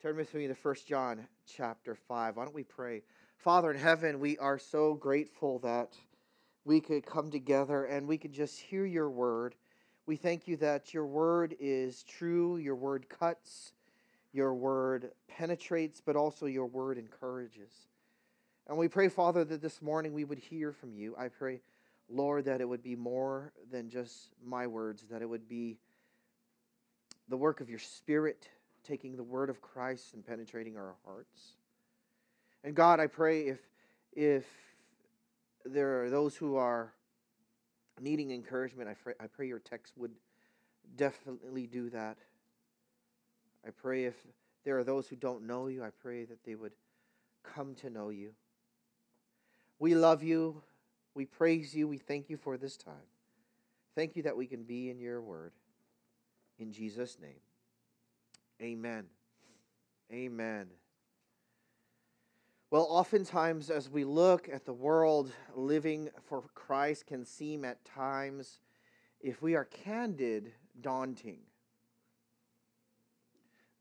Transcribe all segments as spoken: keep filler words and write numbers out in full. Turn with me to First John chapter five. Why don't we pray? Father in heaven, we are so grateful that we could come together and we could just hear your word. We thank you that your word is true, your word cuts, your word penetrates, but also your word encourages. And we pray, Father, that this morning we would hear from you. I pray, Lord, that it would be more than just my words, that it would be the work of your Spirit, taking the word of Christ and penetrating our hearts. And God, I pray if if there are those who are needing encouragement, I pray, I pray your text would definitely do that. I pray if there are those who don't know you, I pray that they would come to know you. We love you. We praise you. We thank you for this time. Thank you that we can be in your word. In Jesus' name, amen. Amen. Well, oftentimes as we look at the world, living for Christ can seem at times, if we are candid, daunting.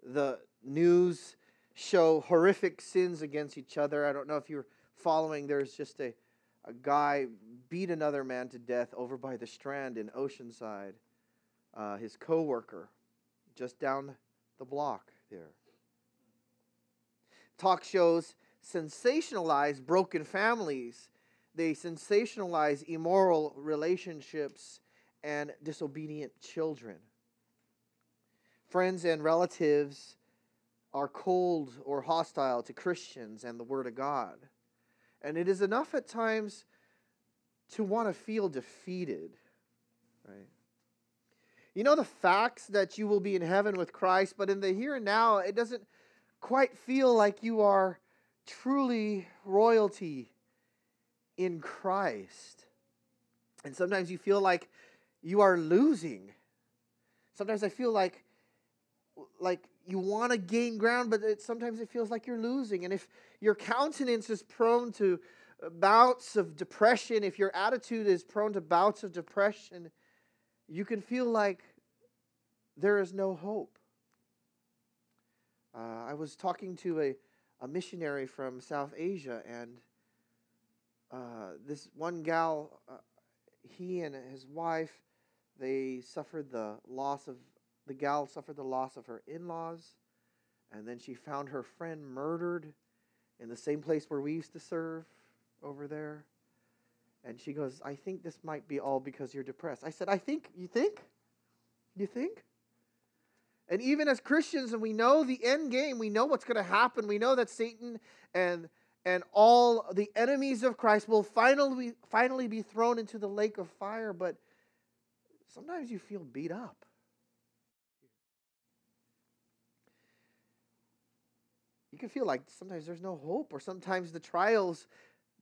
The news show horrific sins against each other. I don't know if you're following, there's just a, a guy beat another man to death over by the Strand in Oceanside. Uh, his co-worker, just down the block there. Talk shows sensationalize broken families. They sensationalize immoral relationships and disobedient children. Friends and relatives are cold or hostile to Christians and the Word of God. And it is enough at times to want to feel defeated, right? You know the facts that you will be in heaven with Christ, but in the here and now, it doesn't quite feel like you are truly royalty in Christ. And sometimes you feel like you are losing. Sometimes I feel like, like you want to gain ground, but it, sometimes it feels like you're losing. And if your countenance is prone to bouts of depression, if your attitude is prone to bouts of depression, you can feel like there is no hope. Uh, I was talking to a, a missionary from South Asia, and uh, this one gal, uh, he and his wife, they suffered the loss of, the gal suffered the loss of her in-laws, and then she found her friend murdered in the same place where we used to serve over there. And she goes, I think this might be all because you're depressed. I said, I think, you think? You think? And even as Christians, and we know the end game, we know what's going to happen. We know that Satan and and all the enemies of Christ will finally, finally be thrown into the lake of fire. But sometimes you feel beat up. You can feel like sometimes there's no hope, or sometimes the trials,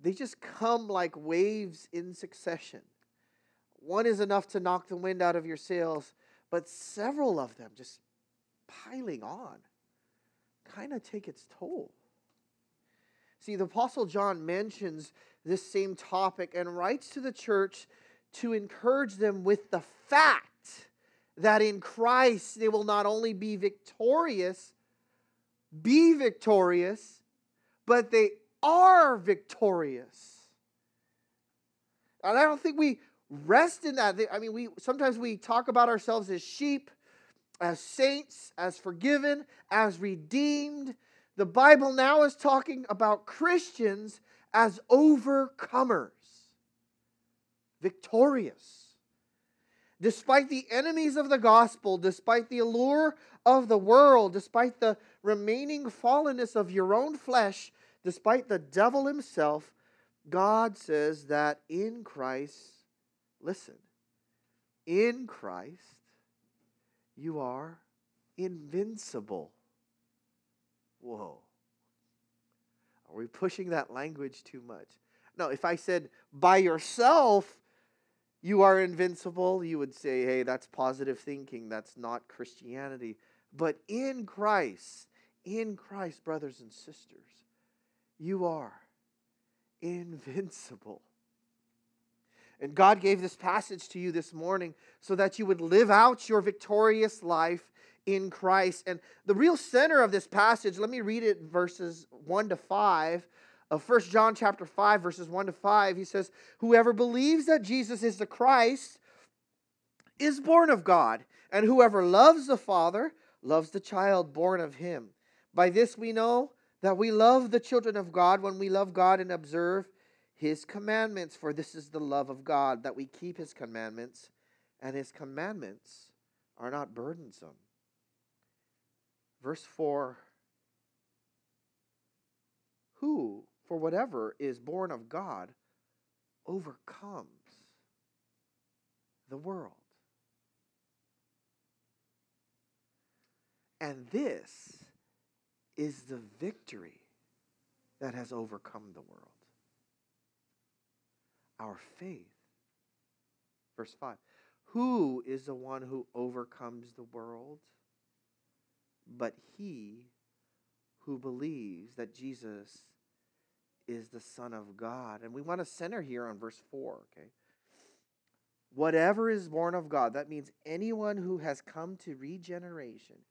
they just come like waves in succession. One is enough to knock the wind out of your sails, but several of them just piling on kind of take its toll. See, the Apostle John mentions this same topic and writes to the church to encourage them with the fact that in Christ they will not only be victorious, be victorious, but they are victorious. And I don't think we rest in that. I mean, we sometimes we talk about ourselves as sheep, as saints, as forgiven, as redeemed. The Bible now is talking about Christians as overcomers, victorious. Despite the enemies of the gospel, despite the allure of the world, despite the remaining fallenness of your own flesh, despite the devil himself, God says that in Christ, listen, in Christ, you are invincible. Whoa. Are we pushing that language too much? No, if I said, by yourself, you are invincible, you would say, hey, that's positive thinking, that's not Christianity. But in Christ, in Christ, brothers and sisters, you are invincible. And God gave this passage to you this morning so that you would live out your victorious life in Christ. And the real center of this passage, let me read it, verses one to five of First John chapter five, verses one to five. He says, "Whoever believes that Jesus is the Christ is born of God, and whoever loves the Father loves the child born of him. By this we know that we love the children of God, when we love God and observe his commandments. For this is the love of God, that we keep his commandments, and his commandments are not burdensome." Verse four, "Who, for whatever is born of God, overcomes the world. And this is the victory that has overcome the world, our faith." Verse five, "Who is the one who overcomes the world but he who believes that Jesus is the Son of God?" And we want to center here on verse four, okay? Whatever is born of God, that means anyone who has come to regeneration,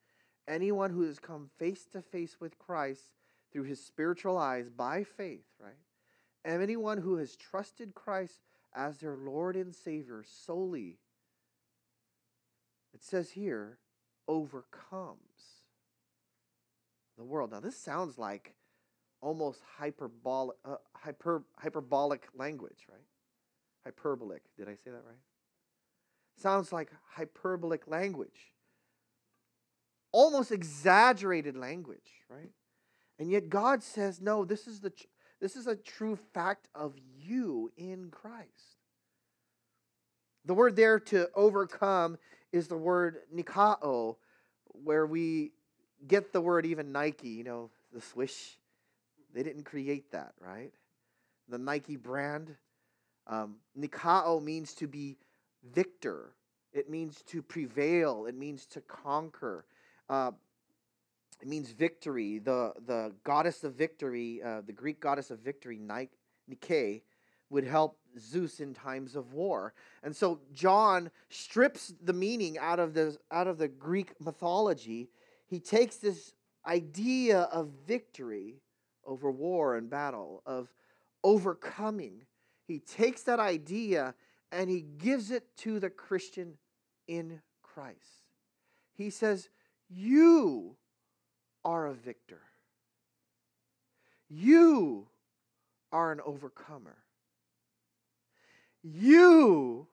anyone who has come face to face with Christ through his spiritual eyes by faith, right? And anyone who has trusted Christ as their Lord and Savior solely, it says here, overcomes the world. Now this sounds like almost hyperbolic, uh, hyper, hyperbolic language, right? Hyperbolic, did I say that right? Sounds like hyperbolic language. Almost exaggerated language, right? And yet God says, no, this is the tr- this is a true fact of you in Christ. The word there, to overcome, is the word nikao, where we get the word even Nike, you know, the swish. They didn't create that, right? The Nike brand. Um, nikao means to be victor. It means to prevail. It means to conquer. Uh, it means victory. The the goddess of victory, uh, the Greek goddess of victory, Nike, would help Zeus in times of war. And so John strips the meaning out of the out of the Greek mythology. He takes this idea of victory over war and battle, of overcoming. He takes that idea and he gives it to the Christian in Christ. He says, you are a victor. You are an overcomer. You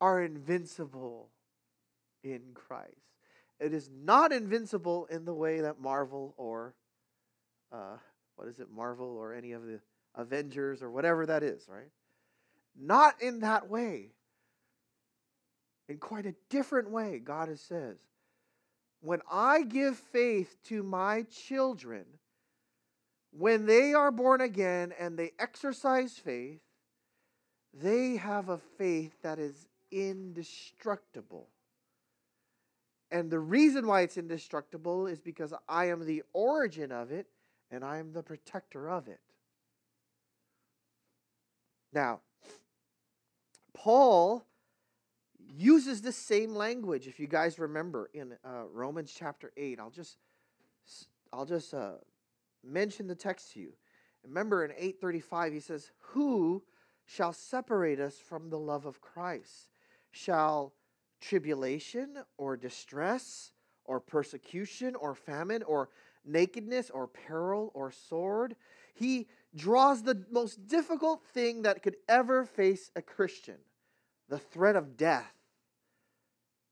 are invincible in Christ. It is not invincible in the way that Marvel or, uh, what is it, Marvel or any of the Avengers or whatever that is, right? Not in that way. In quite a different way, God says, when I give faith to my children, when they are born again and they exercise faith, they have a faith that is indestructible. And the reason why it's indestructible is because I am the origin of it and I am the protector of it. Now, Paul uses the same language, if you guys remember, in uh, Romans chapter eight. I'll just, I'll just uh, mention the text to you. Remember in eight thirty-five, he says, "Who shall separate us from the love of Christ? Shall tribulation or distress or persecution or famine or nakedness or peril or sword?" He draws the most difficult thing that could ever face a Christian: the threat of death,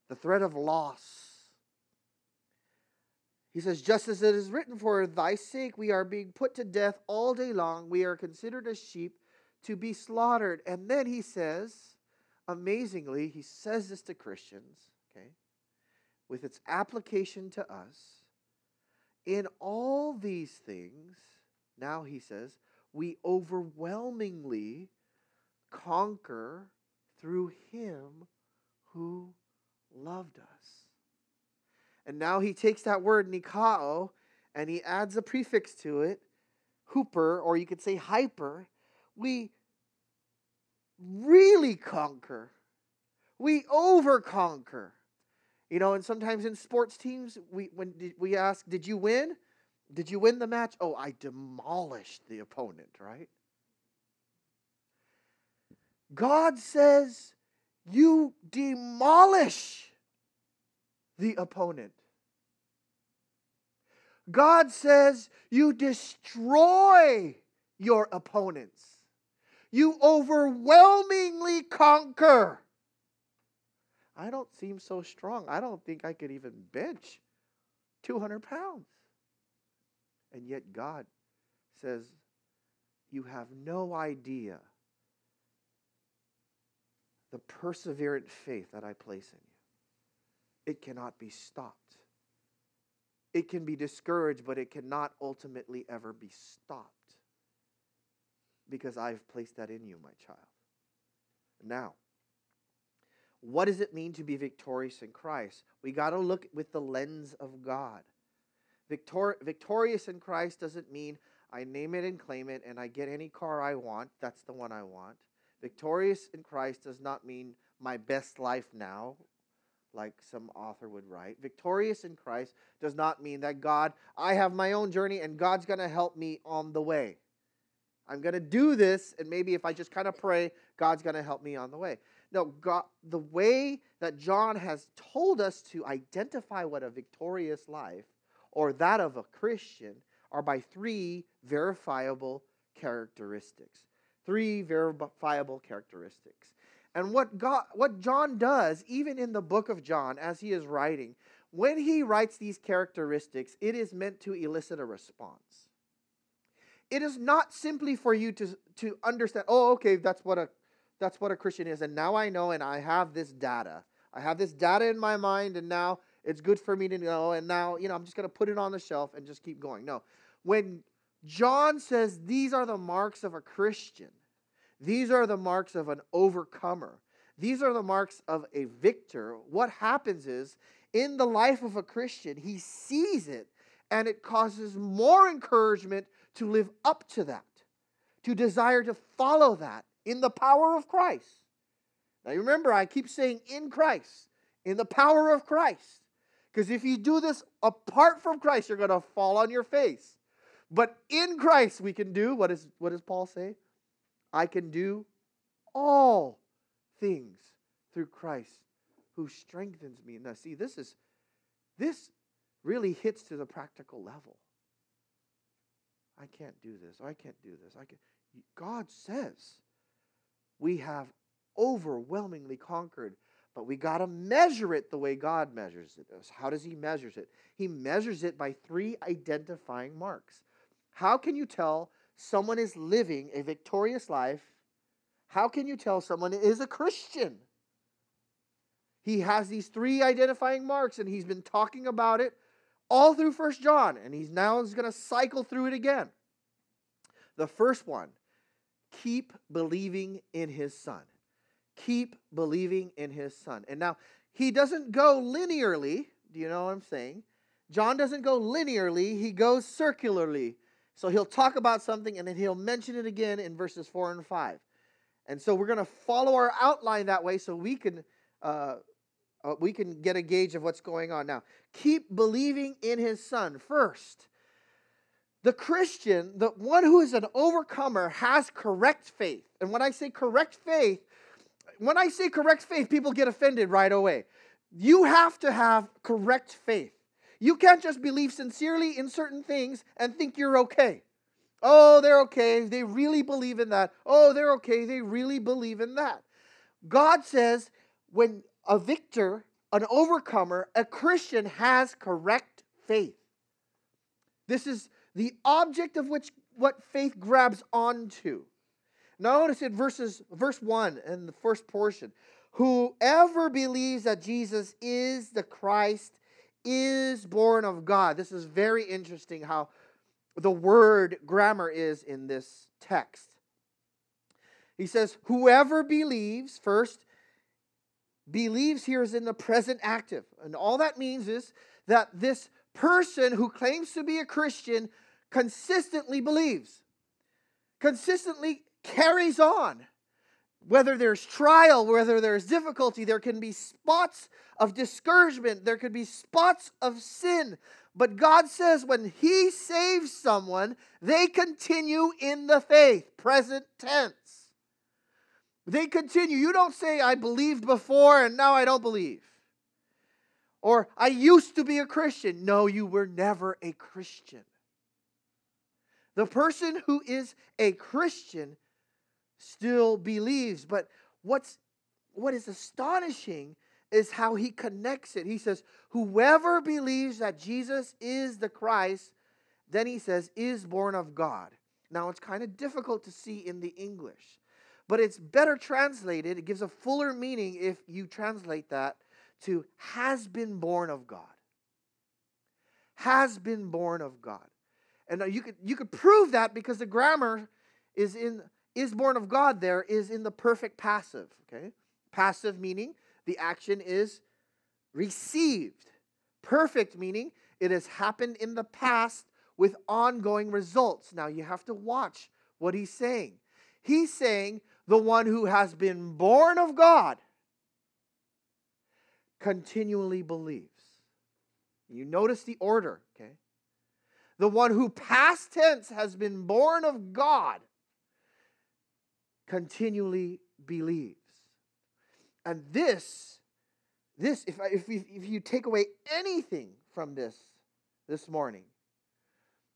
the threat of loss. He says, "Just as it is written, for thy sake we are being put to death all day long. We are considered as sheep to be slaughtered." And then he says, amazingly, he says this to Christians, okay, with its application to us. "In all these things," now he says, "we overwhelmingly conquer through him who loved us." And now he takes that word nikao and he adds a prefix to it, hooper, or you could say hyper. We really conquer. We overconquer. You know, and sometimes in sports teams, we when we ask, did you win? Did you win the match? Oh, I demolished the opponent, right? God says you demolish the opponent. God says you destroy your opponents. You overwhelmingly conquer. I don't seem so strong. I don't think I could even bench two hundred pounds. And yet God says, you have no idea the perseverant faith that I place in you. It cannot be stopped. It can be discouraged, but it cannot ultimately ever be stopped. Because I've placed that in you, my child. Now, what does it mean to be victorious in Christ? We got to look with the lens of God. Victor- victorious in Christ doesn't mean I name it and claim it and I get any car I want. That's the one I want. Victorious in Christ does not mean my best life now, like some author would write. Victorious in Christ does not mean that God, I have my own journey and God's going to help me on the way. I'm going to do this, and maybe if I just kind of pray, God's going to help me on the way. No, God, the way that John has told us to identify what a victorious life or that of a Christian are by three verifiable characteristics. Three verifiable characteristics. And what God, what John does, even in the book of John, as he is writing, when he writes these characteristics, it is meant to elicit a response. It is not simply for you to, to understand, oh, okay, that's what a that's what a Christian is, and now I know, and I have this data. I have this data in my mind, and now it's good for me to know, and now, you know, I'm just going to put it on the shelf and just keep going. No. When John says these are the marks of a Christian, these are the marks of an overcomer, these are the marks of a victor, what happens is, in the life of a Christian, he sees it, and it causes more encouragement to live up to that, to desire to follow that in the power of Christ. Now you remember, I keep saying in Christ, in the power of Christ. Because if you do this apart from Christ, you're going to fall on your face. But in Christ we can do, what, is, what does Paul say? I can do all things through Christ who strengthens me. Now see, this is, this really hits to the practical level. I can't do this. I can't do this. I can. God says we have overwhelmingly conquered, but we got to measure it the way God measures it. How does He measure it? He measures it by three identifying marks. How can you tell someone is living a victorious life? How can you tell someone is a Christian? He has these three identifying marks, and he's been talking about it all through First John, and he's now is going to cycle through it again. The first one, keep believing in his son. Keep believing in his son. And now, he doesn't go linearly. Do you know what I'm saying? John doesn't go linearly. He goes circularly. So he'll talk about something, and then he'll mention it again in verses four and five. And so we're going to follow our outline that way so we can... Uh, Uh, we can get a gauge of what's going on now. Keep believing in his son. First, the Christian, the one who is an overcomer, has correct faith. And when I say correct faith, when I say correct faith, people get offended right away. You have to have correct faith. You can't just believe sincerely in certain things and think you're okay. Oh, they're okay. They really believe in that. Oh, they're okay. They really believe in that. God says when... a victor, an overcomer, a Christian has correct faith. This is the object of which what faith grabs onto. Now notice in verses, verse one in the first portion, whoever believes that Jesus is the Christ is born of God. This is very interesting how the word grammar is in this text. He says, whoever believes, first, believes here is in the present active. And all that means is that this person who claims to be a Christian consistently believes, consistently carries on, Whether there's trial, whether there's difficulty, there can be spots of discouragement. There could be spots of sin. But God says when He saves someone, they continue in the faith. Present tense. They continue. You don't say, I believed before and now I don't believe. Or, I used to be a Christian. No, you were never a Christian. The person who is a Christian still believes. But what's, what is astonishing is how he connects it. He says, whoever believes that Jesus is the Christ, then he says, is born of God. Now, it's kind of difficult to see in the English, but it's better translated. It gives a fuller meaning if you translate that to has been born of God. Has been born of God. And you could, you could prove that because the grammar is in... Is born of God there is in the perfect passive, okay? Passive meaning the action is received. Perfect meaning it has happened in the past with ongoing results. Now you have to watch what he's saying. He's saying the one who has been born of God continually believes. You notice the order, okay? The one who past tense has been born of God continually believes. And this, this if, if, if you take away anything from this this morning,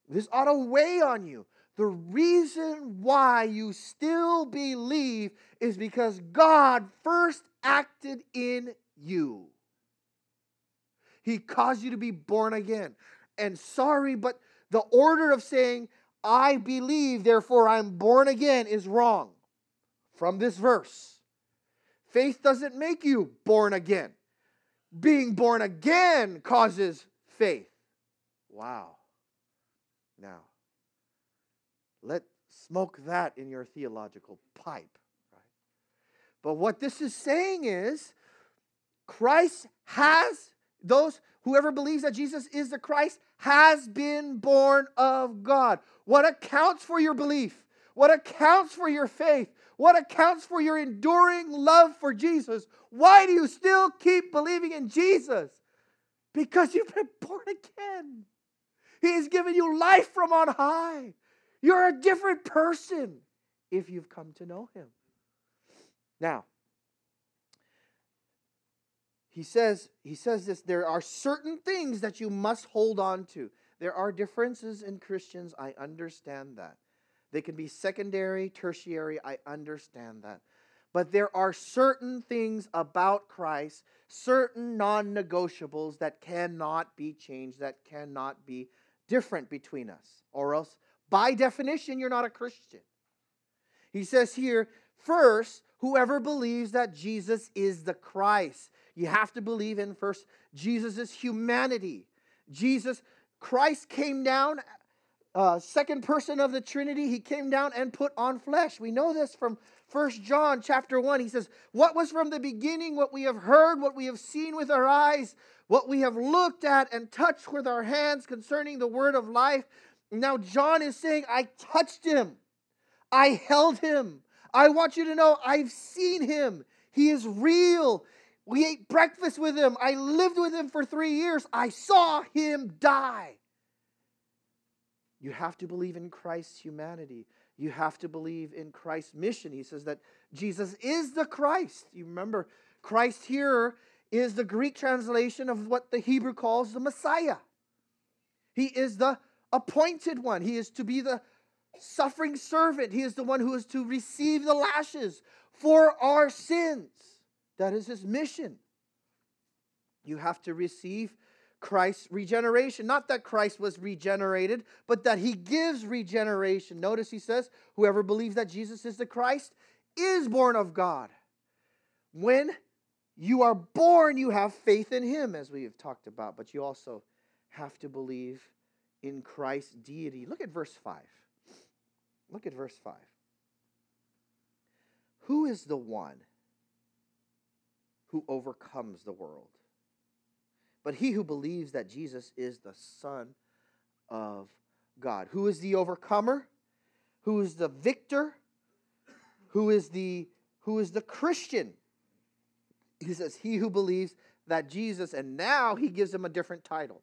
this ought to weigh on you. The reason why you still believe is because God first acted in you. He caused you to be born again. And sorry, but the order of saying, I believe, therefore I'm born again is wrong. From this verse, faith doesn't make you born again. Being born again causes faith. Wow. Now, let smoke that in your theological pipe. Right? But what this is saying is, Christ has, those, whoever believes that Jesus is the Christ has been born of God. What accounts for your belief? What accounts for your faith? What accounts for your enduring love for Jesus? Why do you still keep believing in Jesus? Because you've been born again. He has given you life from on high. You're a different person if you've come to know Him. Now, he says, he says this, there are certain things that you must hold on to. There are differences in Christians. I understand that. They can be secondary, tertiary, I understand that. But there are certain things about Christ, certain non-negotiables that cannot be changed, that cannot be different between us. Or else, by definition, you're not a Christian. He says here, first, whoever believes that Jesus is the Christ. You have to believe in first Jesus' humanity. Jesus, Christ came down... Uh, second person of the Trinity, He came down and put on flesh. We know this from First John chapter one. He says, what was from the beginning, what we have heard, what we have seen with our eyes, what we have looked at and touched with our hands concerning the word of life. Now John is saying, I touched Him. I held Him. I want you to know I've seen Him. He is real. We ate breakfast with Him. I lived with Him for three years. I saw Him die. You have to believe in Christ's humanity. You have to believe in Christ's mission. He says that Jesus is the Christ. You remember, Christ here is the Greek translation of what the Hebrew calls the Messiah. He is the appointed one. He is to be the suffering servant. He is the one who is to receive the lashes for our sins. That is His mission. You have to receive Christ's regeneration. Not that Christ was regenerated, but that He gives regeneration. Notice he says, whoever believes that Jesus is the Christ is born of God. When you are born, you have faith in Him, as we have talked about, but you also have to believe in Christ's deity. Look at verse five. Look at verse five. Who is the one who overcomes the world? But he who believes that Jesus is the Son of God. Who is the overcomer? Who is the victor? Who is the who is the Christian. He says, he who believes that Jesus, and now he gives him a different title.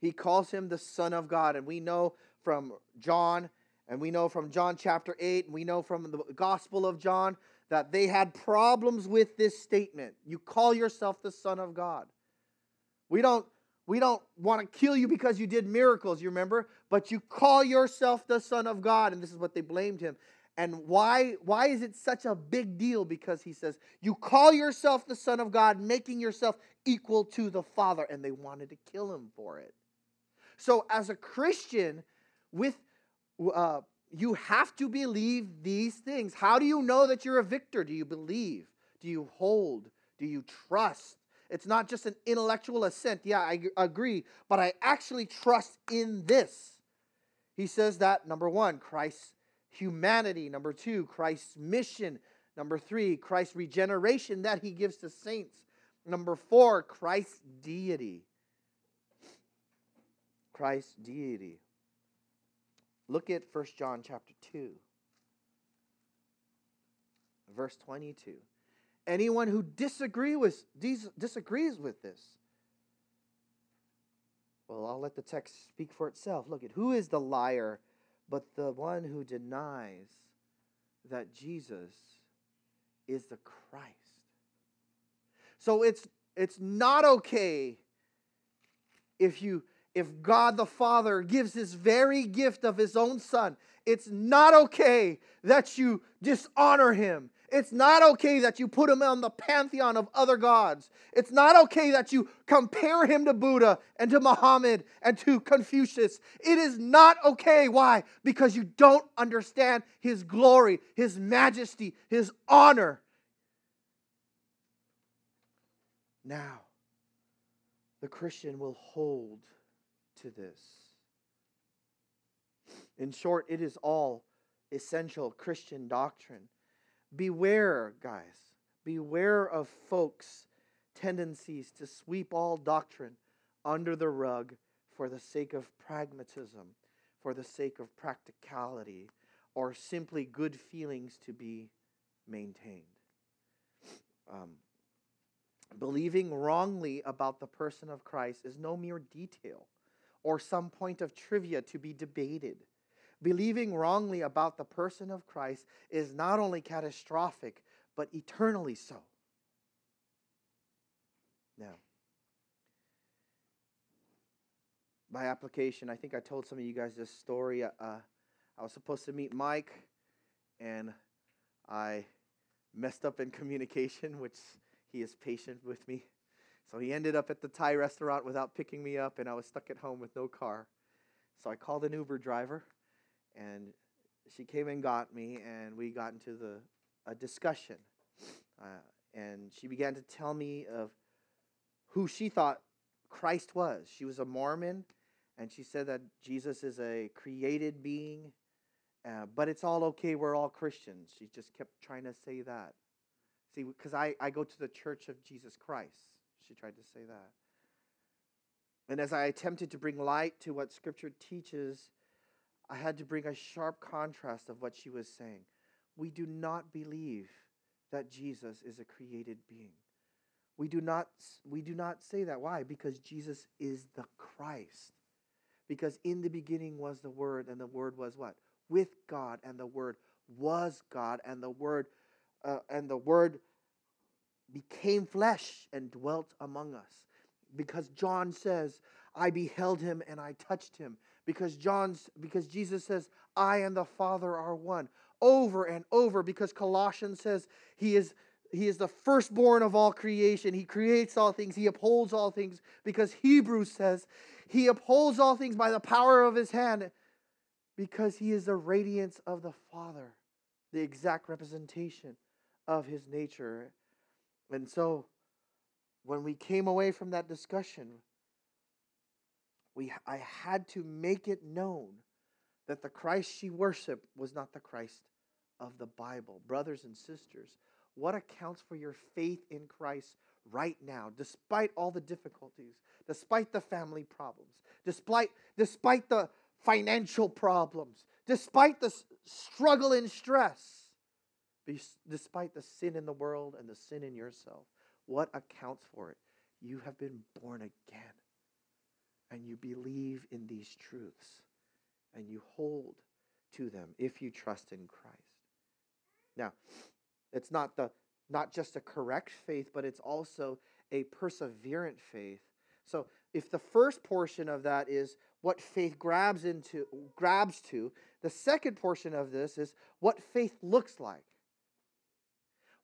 He calls him the Son of God, and we know from John, and we know from John chapter eight, and we know from the Gospel of John that they had problems with this statement. You call yourself the Son of God. We don't, we don't want to kill you because you did miracles, you remember? But you call yourself the Son of God, and this is what they blamed him. And why, why is it such a big deal? Because he says, you call yourself the Son of God, making yourself equal to the Father. And they wanted to kill him for it. So as a Christian, with uh, you have to believe these things. How do you know that you're a victor? Do you believe? Do you hold? Do you trust? It's not just an intellectual assent. Yeah, I agree, but I actually trust in this. He says that, number one, Christ's humanity. Number two, Christ's mission. Number three, Christ's regeneration that he gives to saints. Number four, Christ's deity. Christ's deity. Look at First John chapter two, verse twenty-two. Anyone who disagree with, disagrees with this, well, I'll let the text speak for itself. Look at, who is the liar but the one who denies that Jesus is the Christ? So it's it's not okay if you if God the Father gives his very gift of his own Son. It's not okay that you dishonor him. It's not okay that you put him on the pantheon of other gods. It's not okay that you compare him to Buddha and to Muhammad and to Confucius. It is not okay. Why? Because you don't understand his glory, his majesty, his honor. Now, the Christian will hold to this. In short, it is all essential Christian doctrine. Beware, guys, beware of folks' tendencies to sweep all doctrine under the rug for the sake of pragmatism, for the sake of practicality, or simply good feelings to be maintained. Um, believing wrongly about the person of Christ is no mere detail or some point of trivia to be debated. Believing wrongly about the person of Christ is not only catastrophic, but eternally so. Now, by application, I think I told some of you guys this story. Uh, I was supposed to meet Mike, and I messed up in communication, which he is patient with me. So he ended up at the Thai restaurant without picking me up, and I was stuck at home with no car. So I called an Uber driver. And she came and got me, and we got into the a discussion. Uh, and she began to tell me of who she thought Christ was. She was a Mormon, and she said that Jesus is a created being, uh, but it's all okay, we're all Christians. She just kept trying to say that. See, because I, I go to the Church of Jesus Christ. She tried to say that. And as I attempted to bring light to what Scripture teaches, I had to bring a sharp contrast of what she was saying. We do not believe that Jesus is a created being. We do not, we do not say that. Why? Because Jesus is the Christ. Because in the beginning was the Word, and the Word was what? With God, and the Word was God, and the Word, uh, and the Word became flesh and dwelt among us. Because John says, I beheld him and I touched him. Because John's, because Jesus says, I and the Father are one. Over and over, because Colossians says he is, he is the firstborn of all creation. He creates all things. He upholds all things. Because Hebrews says he upholds all things by the power of his hand. Because he is the radiance of the Father. The exact representation of his nature. And so, when we came away from that discussion, We, I had to make it known that the Christ she worshiped was not the Christ of the Bible. Brothers and sisters, what accounts for your faith in Christ right now, despite all the difficulties, despite the family problems, despite, despite the financial problems, despite the struggle and stress? despite the sin in the world and the sin in yourself. What accounts for it? You have been born again, and you believe in these truths, and you hold to them if you trust in Christ. Now, it's not the not just a correct faith, but it's also a perseverant faith. So if the first portion of that is what faith grabs into, grabs to, the second portion of this is what faith looks like.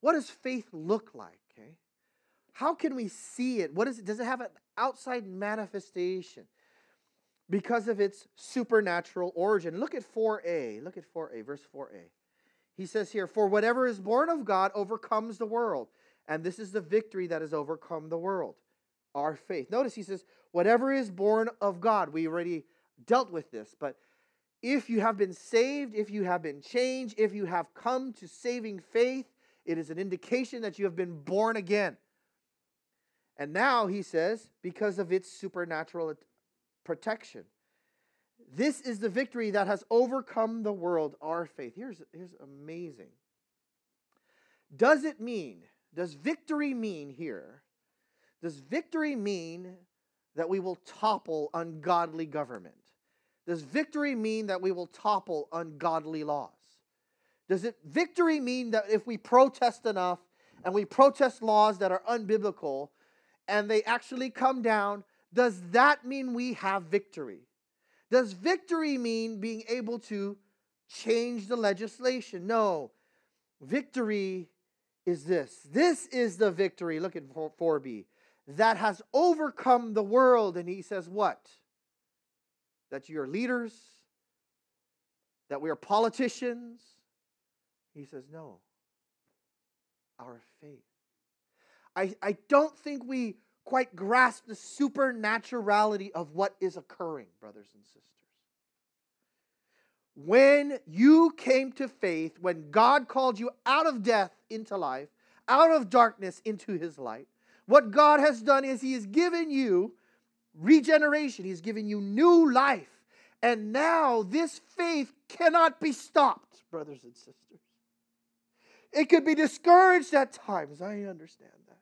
What does faith look like? Okay? How can we see it? What is it? Does it have an outside manifestation because of its supernatural origin? Look at four A. Look at four A, verse four A. He says here, "For whatever is born of God overcomes the world, and this is the victory that has overcome the world, our faith." Notice he says, whatever is born of God. We already dealt with this, but if you have been saved, if you have been changed, if you have come to saving faith, it is an indication that you have been born again. And now he says, because of its supernatural protection, this is the victory that has overcome the world, our faith. Here's, here's amazing. Does it mean, does victory mean here, does victory mean that we will topple ungodly government? Does victory mean that we will topple ungodly laws? Does it victory mean that if we protest enough and we protest laws that are unbiblical and they actually come down, does that mean we have victory? Does victory mean being able to change the legislation? No. Victory is this. This is the victory. Look at four B. That has overcome the world. And he says what? That you are leaders? That we are politicians? He says, no. Our faith. I, I don't think we quite grasp the supernaturality of what is occurring, brothers and sisters. When you came to faith, when God called you out of death into life, out of darkness into his light, what God has done is he has given you regeneration. He's given you new life. And now this faith cannot be stopped, brothers and sisters. It could be discouraged at times. I understand that.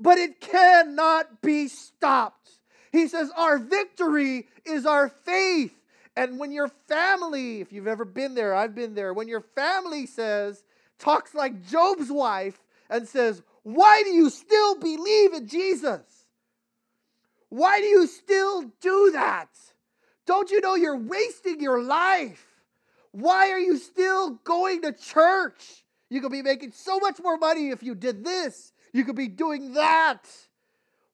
But it cannot be stopped. He says our victory is our faith. And when your family, if you've ever been there, I've been there, when your family says, talks like Job's wife and says, why do you still believe in Jesus? Why do you still do that? Don't you know you're wasting your life? Why are you still going to church? You could be making so much more money if you did this. You could be doing that.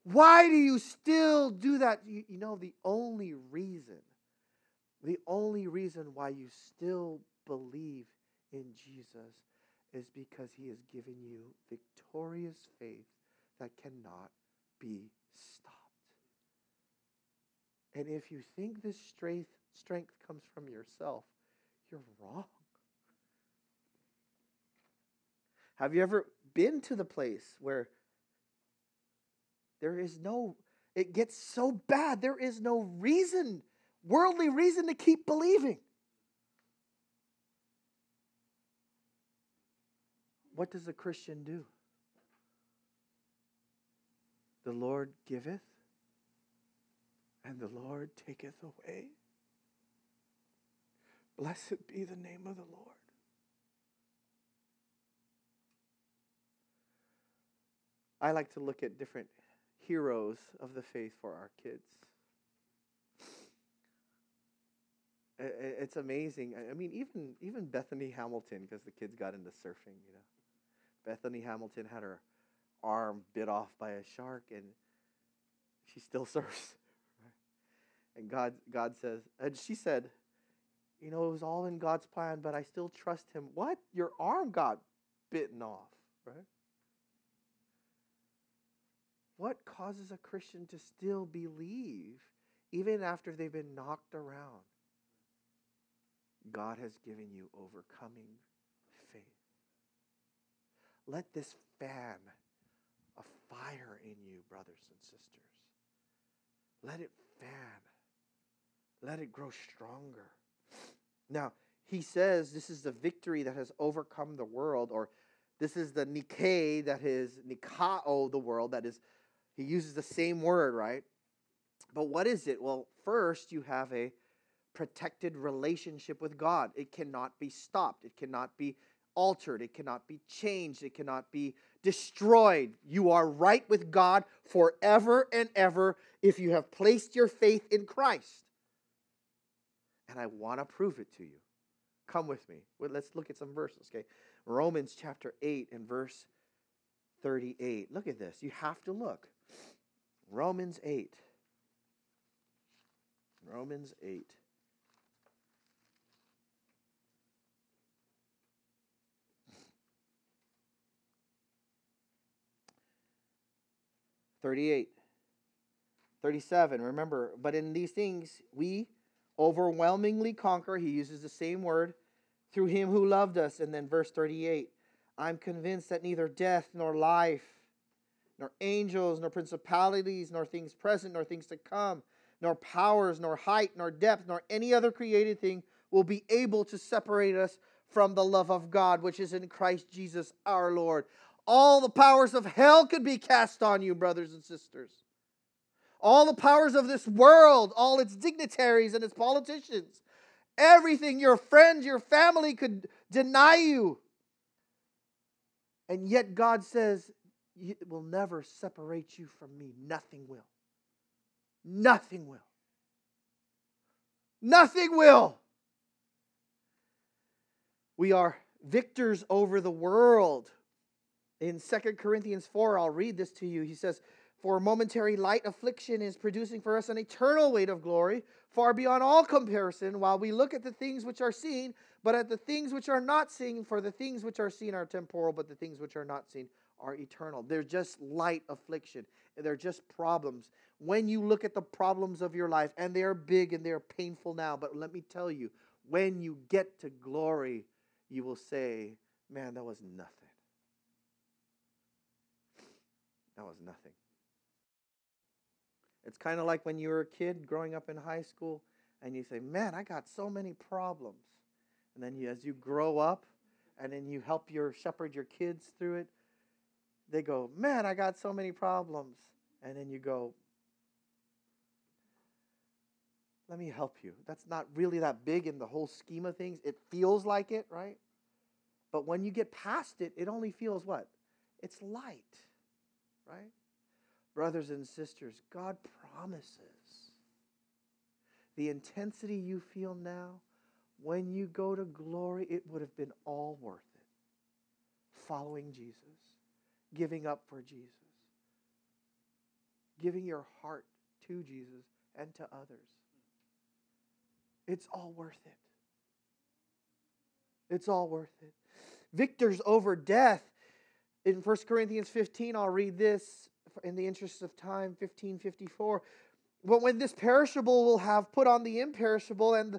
Why do you still do that? You, you know, the only reason, the only reason why you still believe in Jesus is because he has given you victorious faith that cannot be stopped. And if you think this strength, strength comes from yourself, you're wrong. Have you ever been to the place where there is no, it gets so bad, there is no reason, worldly reason to keep believing? What does a Christian do? The Lord giveth, and the Lord taketh away. Blessed be the name of the Lord. I like to look at different heroes of the faith for our kids. It's amazing. I mean, even, even Bethany Hamilton, because the kids got into surfing, you know. Bethany Hamilton had her arm bit off by a shark, and she still surfs. And God, God says, and she said, you know, it was all in God's plan, but I still trust him. What? Your arm got bitten off, right? What causes a Christian to still believe even after they've been knocked around? God has given you overcoming faith. Let this fan a fire in you, brothers and sisters. Let it fan. Let it grow stronger. Now, he says this is the victory that has overcome the world, or this is the Nikkei that is Nikao, the world. That is, he uses the same word, right? But what is it? Well, first you have a protected relationship with God. It cannot be stopped. It cannot be altered. It cannot be changed. It cannot be destroyed. You are right with God forever and ever if you have placed your faith in Christ. And I want to prove it to you. Come with me. Let's look at some verses, okay? Romans chapter eight and verse thirty-eight. Look at this. You have to look. Romans eight. Romans eight. thirty-eight. thirty-seven. Remember, but in these things we overwhelmingly conquer. He uses the same word. Through him who loved us. And then verse thirty-eight. I'm convinced that neither death nor life, nor angels, nor principalities, nor things present, nor things to come, nor powers, nor height, nor depth, nor any other created thing will be able to separate us from the love of God, which is in Christ Jesus our Lord. All the powers of hell could be cast on you, brothers and sisters. All the powers of this world, all its dignitaries and its politicians, everything your friends, your family could deny you. And yet God says, it will never separate you from me. Nothing will. Nothing will. Nothing will. We are victors over the world. In Second Corinthians four, I'll read this to you. He says, for momentary light affliction is producing for us an eternal weight of glory, far beyond all comparison, while we look at the things which are seen, but at the things which are not seen, for the things which are seen are temporal, but the things which are not seen are eternal. They're just light affliction. They're just problems. When you look at the problems of your life, and they are big and they are painful now, but let me tell you, when you get to glory, you will say, man, that was nothing. That was nothing. It's kind of like when you were a kid growing up in high school and you say, man, I got so many problems. And then you, as you grow up and then you help your shepherd your kids through it, they go, man, I got so many problems. And then you go, let me help you. That's not really that big in the whole scheme of things. It feels like it, right? But when you get past it, it only feels what? It's light, right? Brothers and sisters, God promises the intensity you feel now, when you go to glory, it would have been all worth it. Following Jesus, giving up for Jesus, giving your heart to Jesus and to others. It's all worth it. It's all worth it. Victors over death. In First Corinthians fifteen, I'll read this. In the interest of time, fifteen fifty-four. But when this perishable will have put on the imperishable, and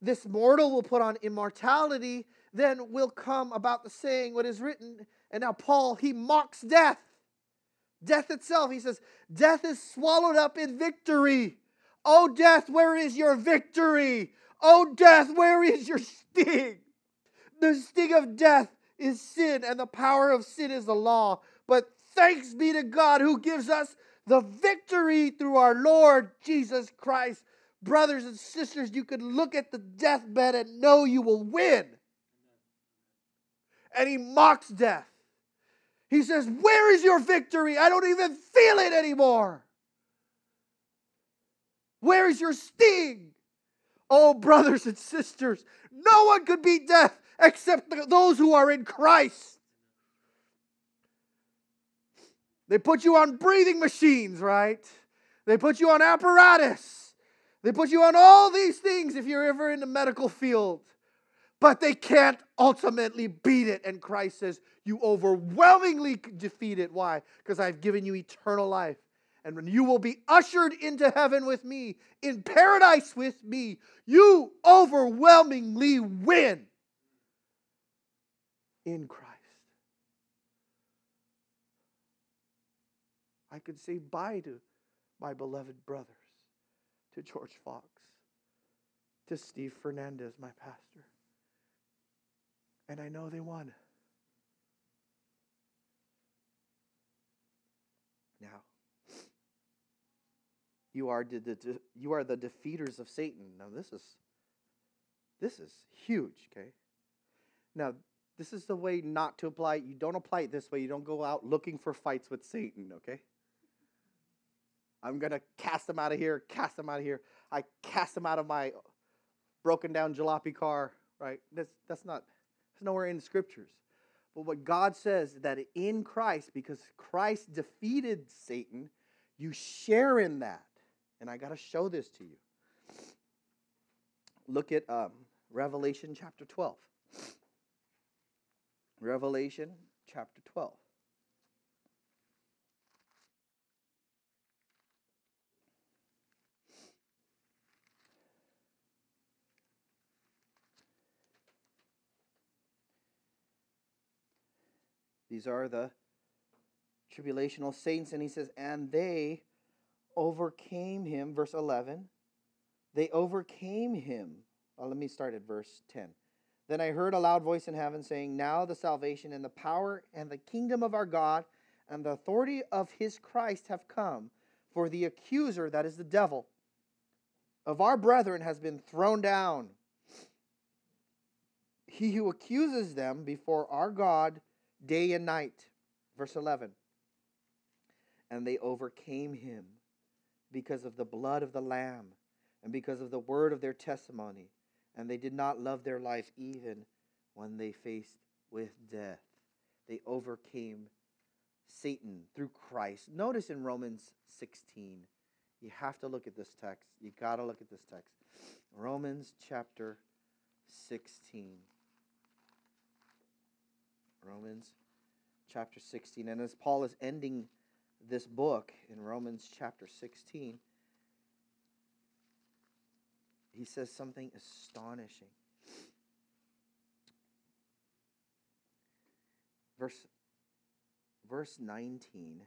this mortal will put on immortality, then will come about the saying what is written. And now Paul, he mocks death. Death itself. He says, death is swallowed up in victory. O death, where is your victory? O death, where is your sting? The sting of death is sin, and the power of sin is the law. But thanks be to God who gives us the victory through our Lord Jesus Christ. Brothers and sisters, you can look at the deathbed and know you will win. And he mocks death. He says, where is your victory? I don't even feel it anymore. Where is your sting? Oh, brothers and sisters, no one could beat death except those who are in Christ. They put you on breathing machines, right? They put you on apparatus. They put you on all these things if you're ever in the medical field. But they can't ultimately beat it. And Christ says, you overwhelmingly defeat it. Why? Because I've given you eternal life. And when you will be ushered into heaven with me, in paradise with me, you overwhelmingly win in Christ. I could say bye to my beloved brothers, to George Fox, to Steve Fernandez, my pastor, and I know they won. Now, you are the, the you are the defeaters of Satan. Now this is this is huge, okay? Now, this is the way not to apply it. You don't apply it this way. You don't go out looking for fights with Satan, okay? I'm going to cast him out of here, cast him out of here. I cast him out of my broken down jalopy car, right? That's that's not that's nowhere in the scriptures. But what God says is that in Christ, because Christ defeated Satan, you share in that. And I got to show this to you. Look at um, Revelation chapter twelve. Revelation chapter twelve. These are the tribulational saints, and he says, and they overcame him, verse eleven. They overcame him. Oh, let me start at verse ten. Then I heard a loud voice in heaven saying, now the salvation and the power and the kingdom of our God and the authority of his Christ have come, for the accuser, that is the devil, of our brethren has been thrown down. He who accuses them before our God day and night. Verse eleven. And they overcame him because of the blood of the Lamb and because of the word of their testimony. And they did not love their life even when they faced with death. They overcame Satan through Christ. Notice in Romans sixteen. You have to look at this text. You got to look at this text. Romans chapter sixteen. Romans chapter sixteen. And as Paul is ending this book in Romans chapter sixteen, he says something astonishing. Verse, verse nineteen.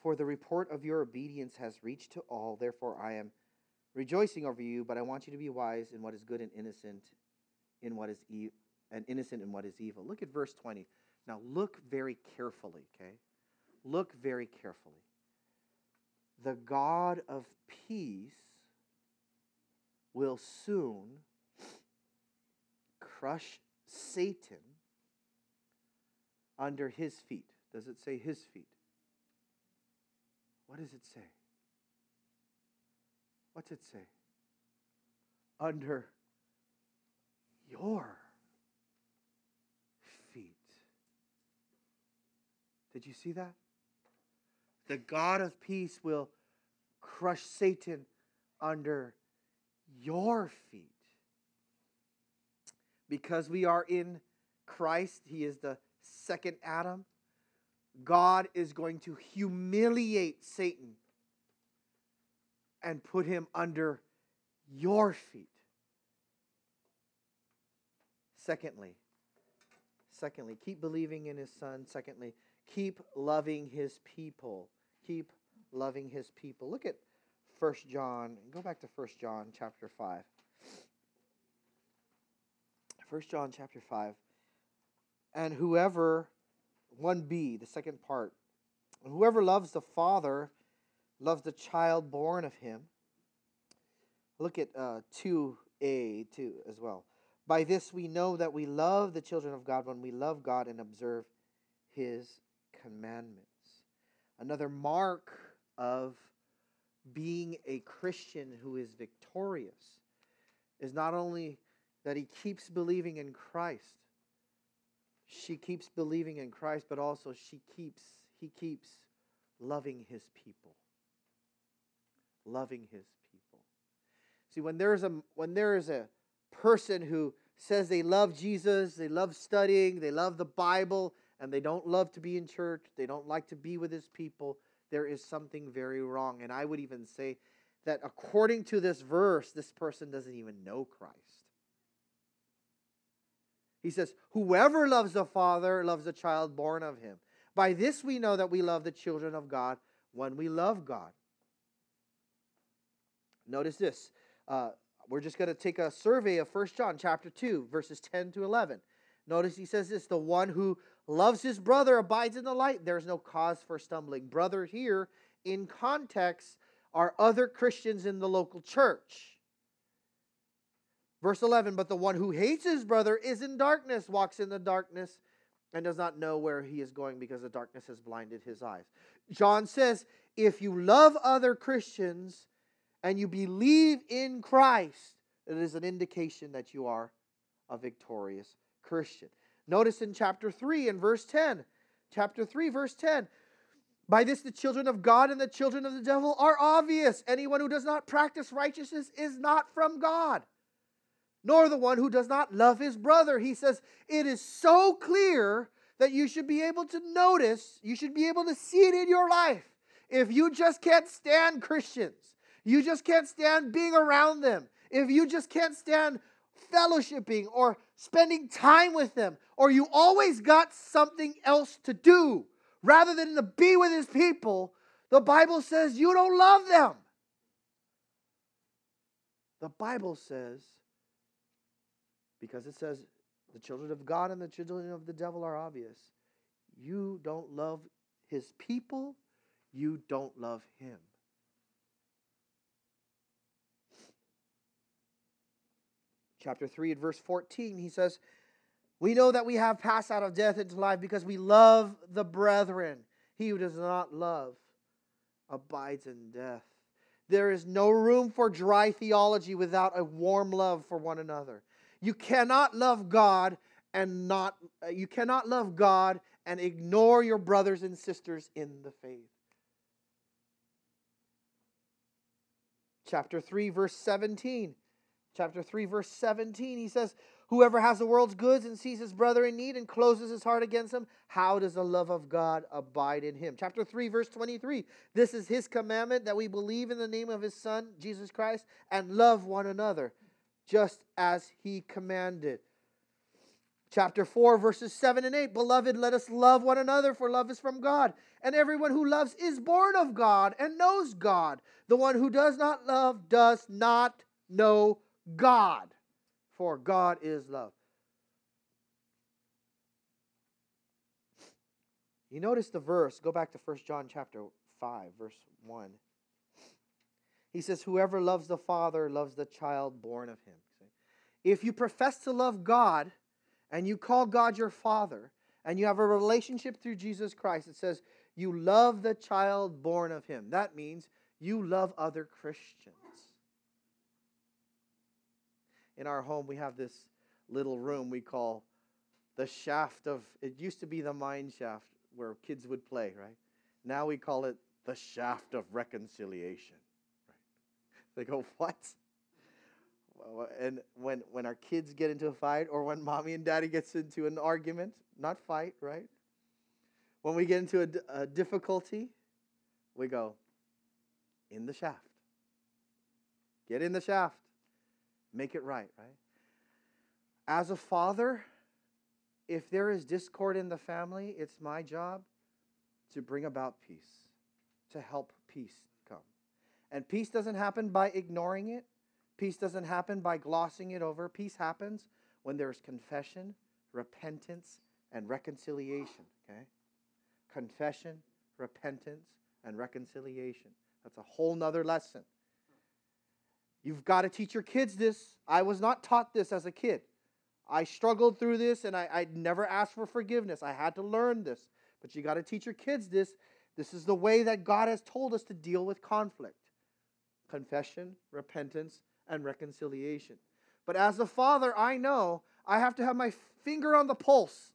For the report of your obedience has reached to all, therefore I am rejoicing over you, but I want you to be wise in what is good and innocent in what is e- and innocent in what is evil. Look at verse twenty. Now look very carefully, okay? Look very carefully. The God of peace will soon crush Satan under his feet. Does it say his feet? What does it say? What's it say? Under your feet. Did you see that? The God of peace will crush Satan under your feet. Because we are in Christ, he is the second Adam. God is going to humiliate Satan and put him under your feet. Secondly, secondly, keep believing in his son. Secondly, keep loving his people. Keep loving his people. Look at First John, go back to First John chapter five. First John chapter five. And whoever, one B, the second part, whoever loves the Father loves the child born of him. Look at uh, two A too as well. By this we know that we love the children of God when we love God and observe his commandments. Another mark of being a Christian who is victorious is not only that he keeps believing in Christ, she keeps believing in Christ, but also she keeps, he keeps loving his people. Loving his people. See, when there is a when there is a person who says they love Jesus, they love studying, they love the Bible, and they don't love to be in church, they don't like to be with his people, there is something very wrong. And I would even say that according to this verse, this person doesn't even know Christ. He says, whoever loves the Father loves the child born of him. By this we know that we love the children of God when we love God. Notice this. Uh, we're just going to take a survey of First John chapter two, verses ten to eleven. Notice he says this, the one who loves his brother abides in the light. There's no cause for stumbling. Brother here, in context, are other Christians in the local church. Verse eleven, but the one who hates his brother is in darkness, walks in the darkness, and does not know where he is going because the darkness has blinded his eyes. John says, if you love other Christians and you believe in Christ, it is an indication that you are a victorious Christian. Notice in chapter three and verse ten. Chapter three, verse ten. By this the children of God and the children of the devil are obvious. Anyone who does not practice righteousness is not from God, nor the one who does not love his brother. He says, it is so clear that you should be able to notice, you should be able to see it in your life. If you just can't stand Christians, you just can't stand being around them, if you just can't stand fellowshipping or spending time with them, or you always got something else to do rather than to be with his people, the Bible says you don't love them. The Bible says, because it says the children of God and the children of the devil are obvious, you don't love his people, you don't love him. Chapter three and verse fourteen, he says, we know that we have passed out of death into life because we love the brethren. He who does not love abides in death. There is no room for dry theology without a warm love for one another. You cannot love God and not you cannot love God and ignore your brothers and sisters in the faith. Chapter three, verse seventeen. Chapter three, verse seventeen, he says, whoever has the world's goods and sees his brother in need and closes his heart against him, how does the love of God abide in him? Chapter three, verse twenty-three, this is his commandment, that we believe in the name of his Son, Jesus Christ, and love one another, just as he commanded. Chapter four, verses seven and eight, beloved, let us love one another, for love is from God, and everyone who loves is born of God and knows God. The one who does not love does not know God. God, for God is love. You notice the verse, go back to First John chapter five, verse one. He says, whoever loves the Father loves the child born of him. If you profess to love God and you call God your Father and you have a relationship through Jesus Christ, it says you love the child born of him. That means you love other Christians. In our home, we have this little room we call the shaft of, it used to be the mine shaft where kids would play, right? Now we call it the shaft of reconciliation. Right? They go, what? And when when our kids get into a fight, or when mommy and daddy gets into an argument, not fight, right? When we get into a, a difficulty, we go, in the shaft. Get in the shaft. Make it right, right? As a father, if there is discord in the family, it's my job to bring about peace, to help peace come. And peace doesn't happen by ignoring it. Peace doesn't happen by glossing it over. Peace happens when there's confession, repentance, and reconciliation, okay? Confession, repentance, and reconciliation. That's a whole nother lesson. You've got to teach your kids this. I was not taught this as a kid. I struggled through this, and I, I never asked for forgiveness. I had to learn this. But you got to teach your kids this. This is the way that God has told us to deal with conflict. Confession, repentance, and reconciliation. But as a father, I know I have to have my finger on the pulse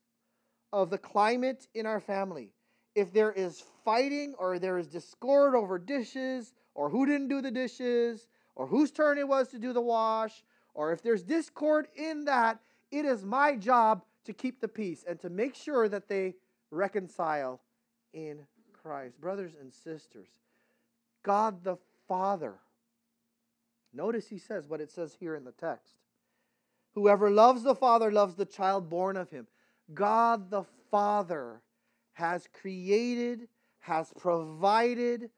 of the climate in our family. If there is fighting or there is discord over dishes or who didn't do the dishes, or whose turn it was to do the wash, or if there's discord in that, it is my job to keep the peace and to make sure that they reconcile in Christ. Brothers and sisters, God the Father, notice he says what it says here in the text. Whoever loves the Father loves the child born of him. God the Father has created, has provided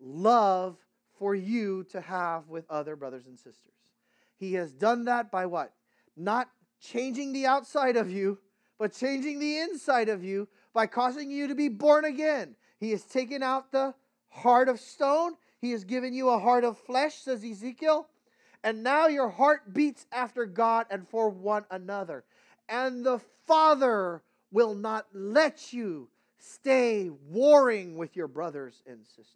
love for you to have with other brothers and sisters. He has done that by what? Not changing the outside of you, but changing the inside of you by causing you to be born again. He has taken out the heart of stone. He has given you a heart of flesh, says Ezekiel. And now your heart beats after God and for one another. And the Father will not let you stay warring with your brothers and sisters.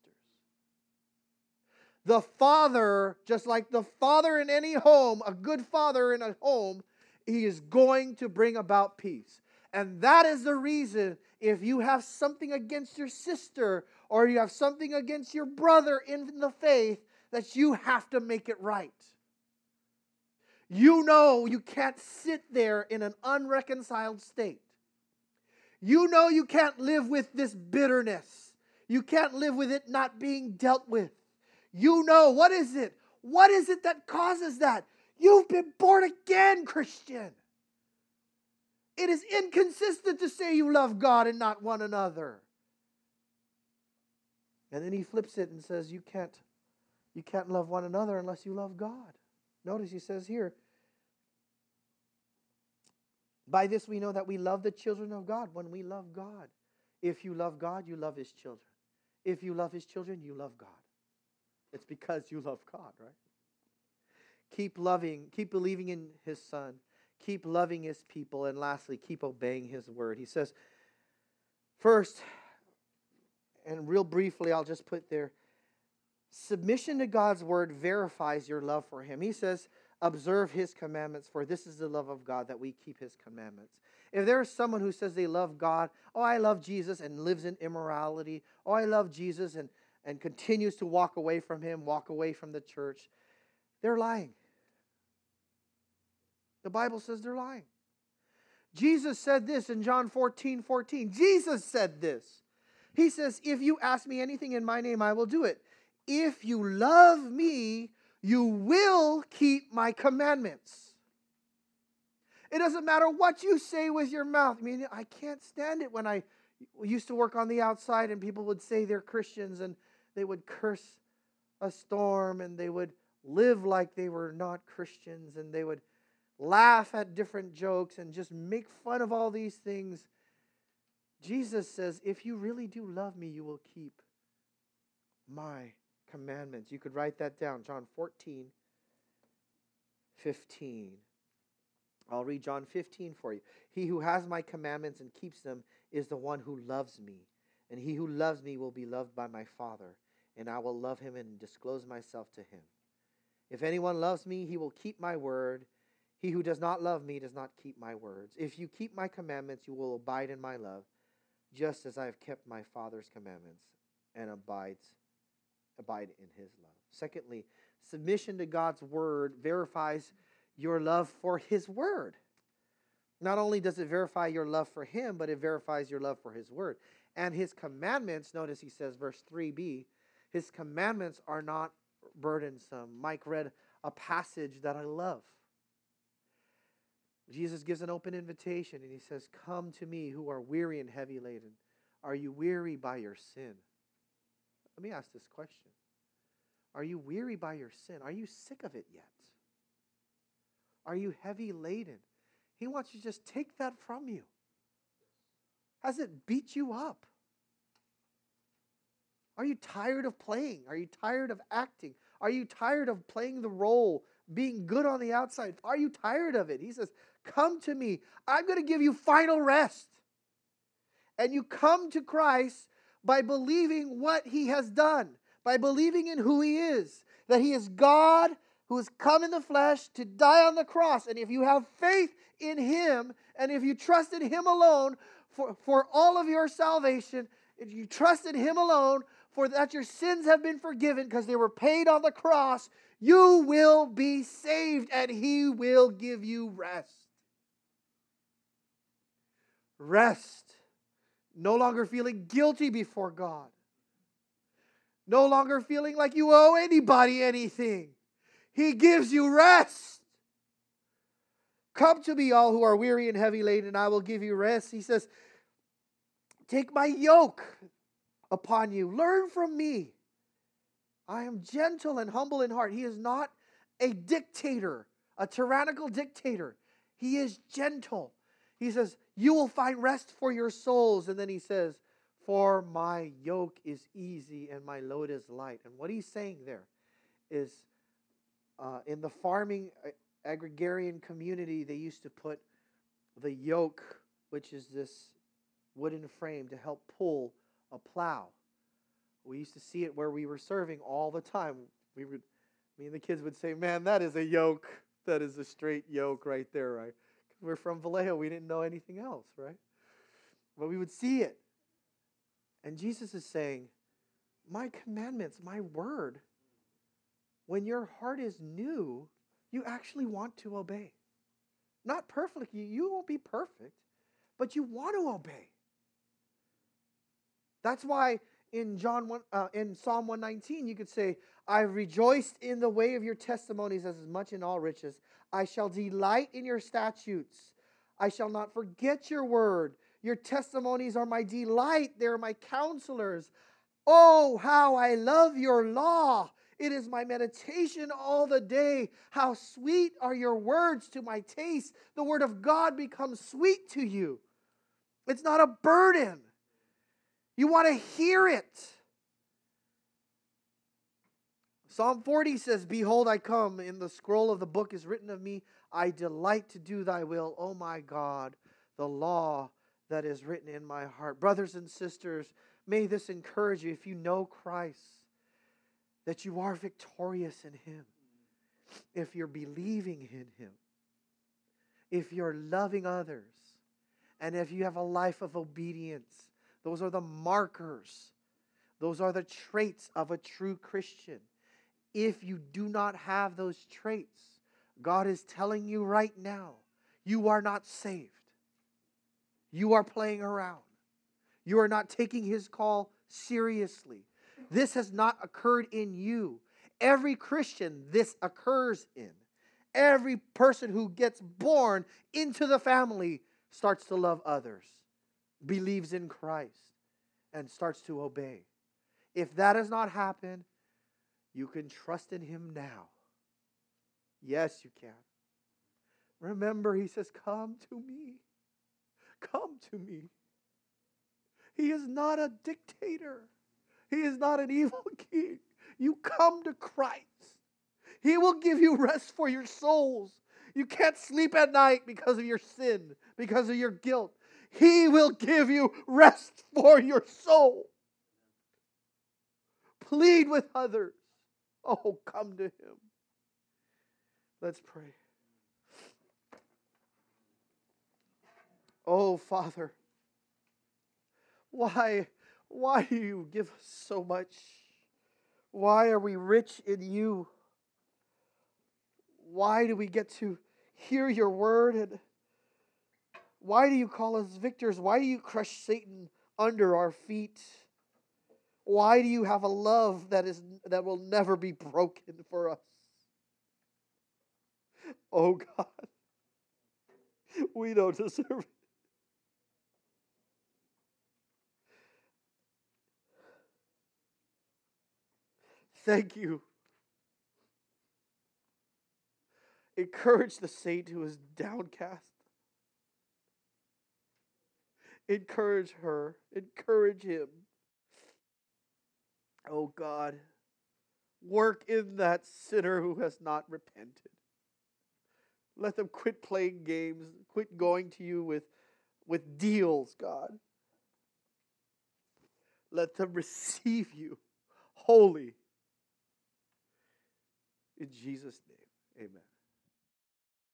The Father, just like the Father in any home, a good Father in a home, He is going to bring about peace. And that is the reason if you have something against your sister or you have something against your brother in the faith, that you have to make it right. You know you can't sit there in an unreconciled state. You know you can't live with this bitterness. You can't live with it not being dealt with. You know, what is it? What is it that causes that? You've been born again, Christian. It is inconsistent to say you love God and not one another. And then he flips it and says, you can't, you can't love one another unless you love God. Notice he says here, by this we know that we love the children of God when we love God. If you love God, you love His children. If you love His children, you love God. It's because you love God, right? Keep loving, keep believing in His Son. Keep loving His people. And lastly, keep obeying His word. He says, first, and real briefly, I'll just put there, submission to God's word verifies your love for Him. He says, observe His commandments, for this is the love of God, that we keep His commandments. If there is someone who says they love God, oh, I love Jesus, and lives in immorality, oh, I love Jesus, and, and continues to walk away from Him, walk away from the church, they're lying. The Bible says they're lying. Jesus said this in John fourteen fourteen. Jesus said this. He says, if you ask me anything in my name, I will do it. If you love me, you will keep my commandments. It doesn't matter what you say with your mouth. I mean, I can't stand it when I used to work on the outside and people would say they're Christians and they would curse a storm and they would live like they were not Christians and they would laugh at different jokes and just make fun of all these things. Jesus says, if you really do love me, you will keep my commandments. You could write that down, John fourteen fifteen. I'll read John fifteen for you. He who has my commandments and keeps them is the one who loves me. And he who loves me will be loved by my Father, and I will love him and disclose myself to him. If anyone loves me, he will keep my word. He who does not love me does not keep my words. If you keep my commandments, you will abide in my love, just as I have kept my Father's commandments and abides, abide in his love. Secondly, submission to God's word verifies your love for his word. Not only does it verify your love for him, but it verifies your love for his word. And his commandments, notice he says, verse three b, his commandments are not burdensome. Mike read a passage that I love. Jesus gives an open invitation and he says, come to me who are weary and heavy laden. Are you weary by your sin? Let me ask this question. Are you weary by your sin? Are you sick of it yet? Are you heavy laden? He wants you to just take that from you. Has it beat you up? Are you tired of playing? Are you tired of acting? Are you tired of playing the role, being good on the outside? Are you tired of it? He says, come to me. I'm going to give you final rest. And you come to Christ by believing what he has done, by believing in who he is, that he is God who has come in the flesh to die on the cross. And if you have faith in him, and if you trust in him alone for, for all of your salvation, if you trust in him alone for that your sins have been forgiven because they were paid on the cross, you will be saved and he will give you rest. Rest. No longer feeling guilty before God. No longer feeling like you owe anybody anything. He gives you rest. Come to me, all who are weary and heavy laden, and I will give you rest. He says, take my yoke upon you. Learn from me. I am gentle and humble in heart. He is not a dictator, a tyrannical dictator. He is gentle. He says, you will find rest for your souls. And then he says, for my yoke is easy and my load is light. And what he's saying there is uh, in the farming agrarian community, they used to put the yoke, which is this wooden frame to help pull a plow. We used to see it where we were serving all the time. We would, me and the kids would say, man, that is a yoke. That is a straight yoke right there, right? We're from Vallejo. We didn't know anything else, right? But we would see it. And Jesus is saying, my commandments, my word, when your heart is new, you actually want to obey. Not perfectly. You won't be perfect, but you want to obey. That's why in John one, uh, in Psalm one nineteen, you could say, I rejoiced in the way of your testimonies as much in all riches. I shall delight in your statutes. I shall not forget your word. Your testimonies are my delight. They are my counselors. Oh, how I love your law. It is my meditation all the day. How sweet are your words to my taste. The word of God becomes sweet to you. It's not a burden. You want to hear it. Psalm forty says, behold, I come. In the scroll of the book is written of me. I delight to do thy will. Oh my God, the law that is written in my heart. Brothers and sisters, may this encourage you if you know Christ, that you are victorious in Him. If you're believing in Him. If you're loving others. And if you have a life of obedience. Those are the markers. Those are the traits of a true Christian. If you do not have those traits, God is telling you right now, you are not saved. You are playing around. You are not taking His call seriously. This has not occurred in you. Every Christian this occurs in. Every person who gets born into the family starts to love others, believes in Christ, and starts to obey. If that has not happened, you can trust in Him now. Yes, you can. Remember, He says, come to me. Come to me. He is not a dictator. He is not an evil king. You come to Christ. He will give you rest for your souls. You can't sleep at night because of your sin, because of your guilt. He will give you rest for your soul. Plead with others. Oh, come to Him. Let's pray. Oh, Father, why, why do you give us so much? Why are we rich in you? Why do we get to hear your word? And why do you call us victors? Why do you crush Satan under our feet? Why do you have a love that is that will never be broken for us? Oh God, we don't deserve it. Thank you. Encourage the saint who is downcast. Encourage her. Encourage him. Oh God, work in that sinner who has not repented. Let them quit playing games, quit going to you with, with deals, God. Let them receive you wholly. In Jesus' name, amen.